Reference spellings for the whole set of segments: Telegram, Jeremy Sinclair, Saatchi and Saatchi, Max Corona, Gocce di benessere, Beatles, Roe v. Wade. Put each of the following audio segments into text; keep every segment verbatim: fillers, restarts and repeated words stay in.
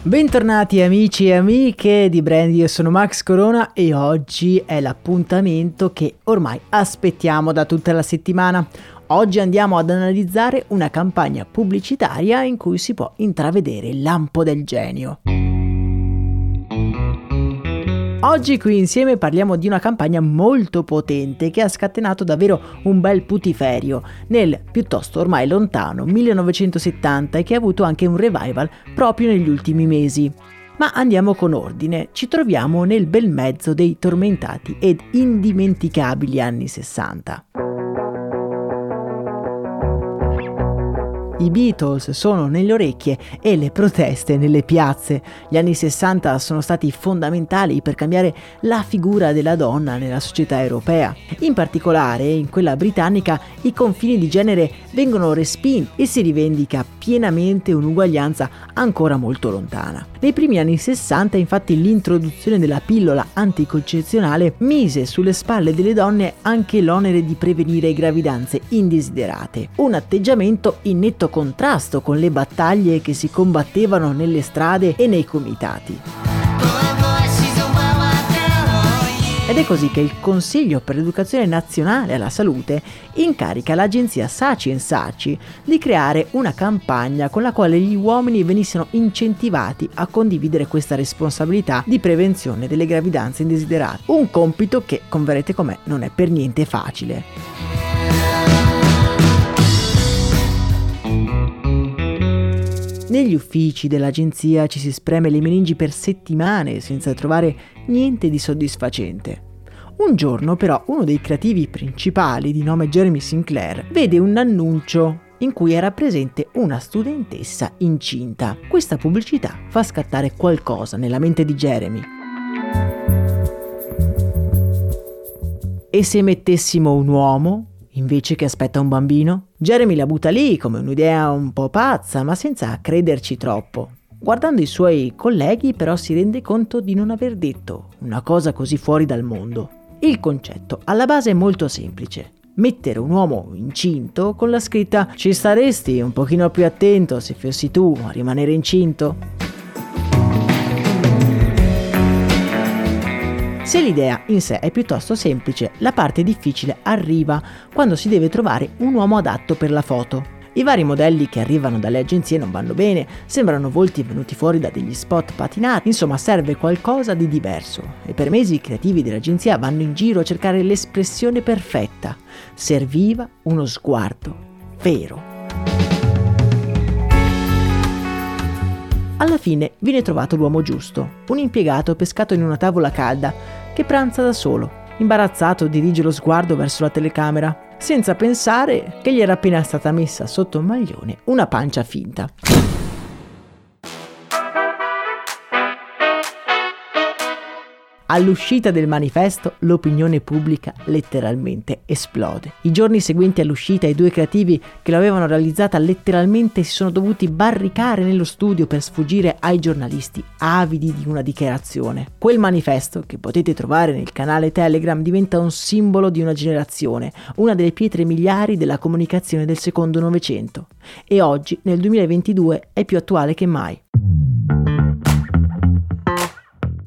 Bentornati amici e amiche di Brand, io sono Max Corona e oggi è l'appuntamento che ormai aspettiamo da tutta la settimana. Oggi andiamo ad analizzare una campagna pubblicitaria in cui si può intravedere il lampo del genio. Oggi qui insieme parliamo di una campagna molto potente che ha scatenato davvero un bel putiferio nel piuttosto ormai lontano millenovecentosettanta e che ha avuto anche un revival proprio negli ultimi mesi. Ma andiamo con ordine, ci troviamo nel bel mezzo dei tormentati ed indimenticabili anni sessanta. I Beatles sono nelle orecchie e le proteste nelle piazze. Gli anni sessanta sono stati fondamentali per cambiare la figura della donna nella società europea. In particolare, in quella britannica, i confini di genere vengono respinti e si rivendica pienamente un'uguaglianza ancora molto lontana. Nei primi anni sessanta, infatti, l'introduzione della pillola anticoncezionale mise sulle spalle delle donne anche l'onere di prevenire gravidanze indesiderate. Un atteggiamento in netto contrasto con le battaglie che si combattevano nelle strade e nei comitati. Ed è così che il Consiglio per l'Educazione Nazionale alla Salute incarica l'agenzia Saatchi and Saatchi di creare una campagna con la quale gli uomini venissero incentivati a condividere questa responsabilità di prevenzione delle gravidanze indesiderate. Un compito che, converrete con me, non è per niente facile. Negli uffici dell'agenzia ci si spreme le meningi per settimane senza trovare niente di soddisfacente. Un giorno però uno dei creativi principali, di nome Jeremy Sinclair, vede un annuncio in cui era presente una studentessa incinta. Questa pubblicità fa scattare qualcosa nella mente di Jeremy. E se mettessimo un uomo invece che aspetta un bambino? Jeremy la butta lì come un'idea un po' pazza, ma senza crederci troppo. Guardando i suoi colleghi però si rende conto di non aver detto una cosa così fuori dal mondo. Il concetto alla base è molto semplice: mettere un uomo incinto con la scritta "Ci staresti un pochino più attento se fossi tu a rimanere incinto?". Se l'idea in sé è piuttosto semplice, la parte difficile arriva quando si deve trovare un uomo adatto per la foto. I vari modelli che arrivano dalle agenzie non vanno bene, sembrano volti venuti fuori da degli spot patinati, insomma serve qualcosa di diverso. E per mesi i creativi dell'agenzia vanno in giro a cercare l'espressione perfetta. Serviva uno sguardo vero. Alla fine viene trovato l'uomo giusto, un impiegato pescato in una tavola calda che pranza da solo. Imbarazzato dirige lo sguardo verso la telecamera, senza pensare che gli era appena stata messa sotto un maglione una pancia finta. All'uscita del manifesto l'opinione pubblica letteralmente esplode. I giorni seguenti all'uscita i due creativi che l'avevano realizzata letteralmente si sono dovuti barricare nello studio per sfuggire ai giornalisti avidi di una dichiarazione. Quel manifesto, che potete trovare nel canale Telegram, diventa un simbolo di una generazione, una delle pietre miliari della comunicazione del secondo Novecento, e oggi nel duemilaventidue è più attuale che mai.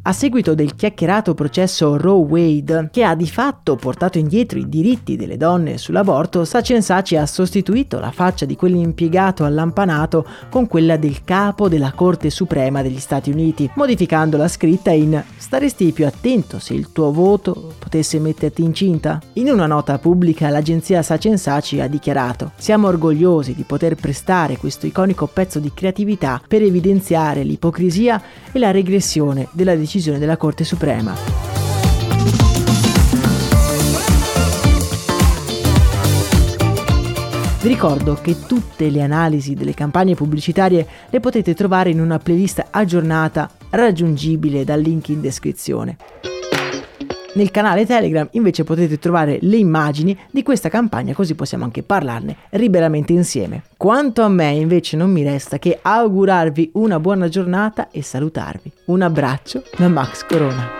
A seguito del chiacchierato processo Roe v. Wade, che ha di fatto portato indietro i diritti delle donne sull'aborto, Sachin Sachi ha sostituito la faccia di quell'impiegato allampanato con quella del capo della Corte Suprema degli Stati Uniti, modificando la scritta in «Staresti più attento se il tuo voto potesse metterti incinta?». In una nota pubblica l'agenzia Sachin Sachi ha dichiarato «Siamo orgogliosi di poter prestare questo iconico pezzo di creatività per evidenziare l'ipocrisia e la regressione della decisione decisione della Corte Suprema». Vi ricordo che tutte le analisi delle campagne pubblicitarie le potete trovare in una playlist aggiornata raggiungibile dal link in descrizione. Nel canale Telegram invece potete trovare le immagini di questa campagna, così possiamo anche parlarne liberamente insieme. Quanto a me invece non mi resta che augurarvi una buona giornata e salutarvi. Un abbraccio da Max Corona.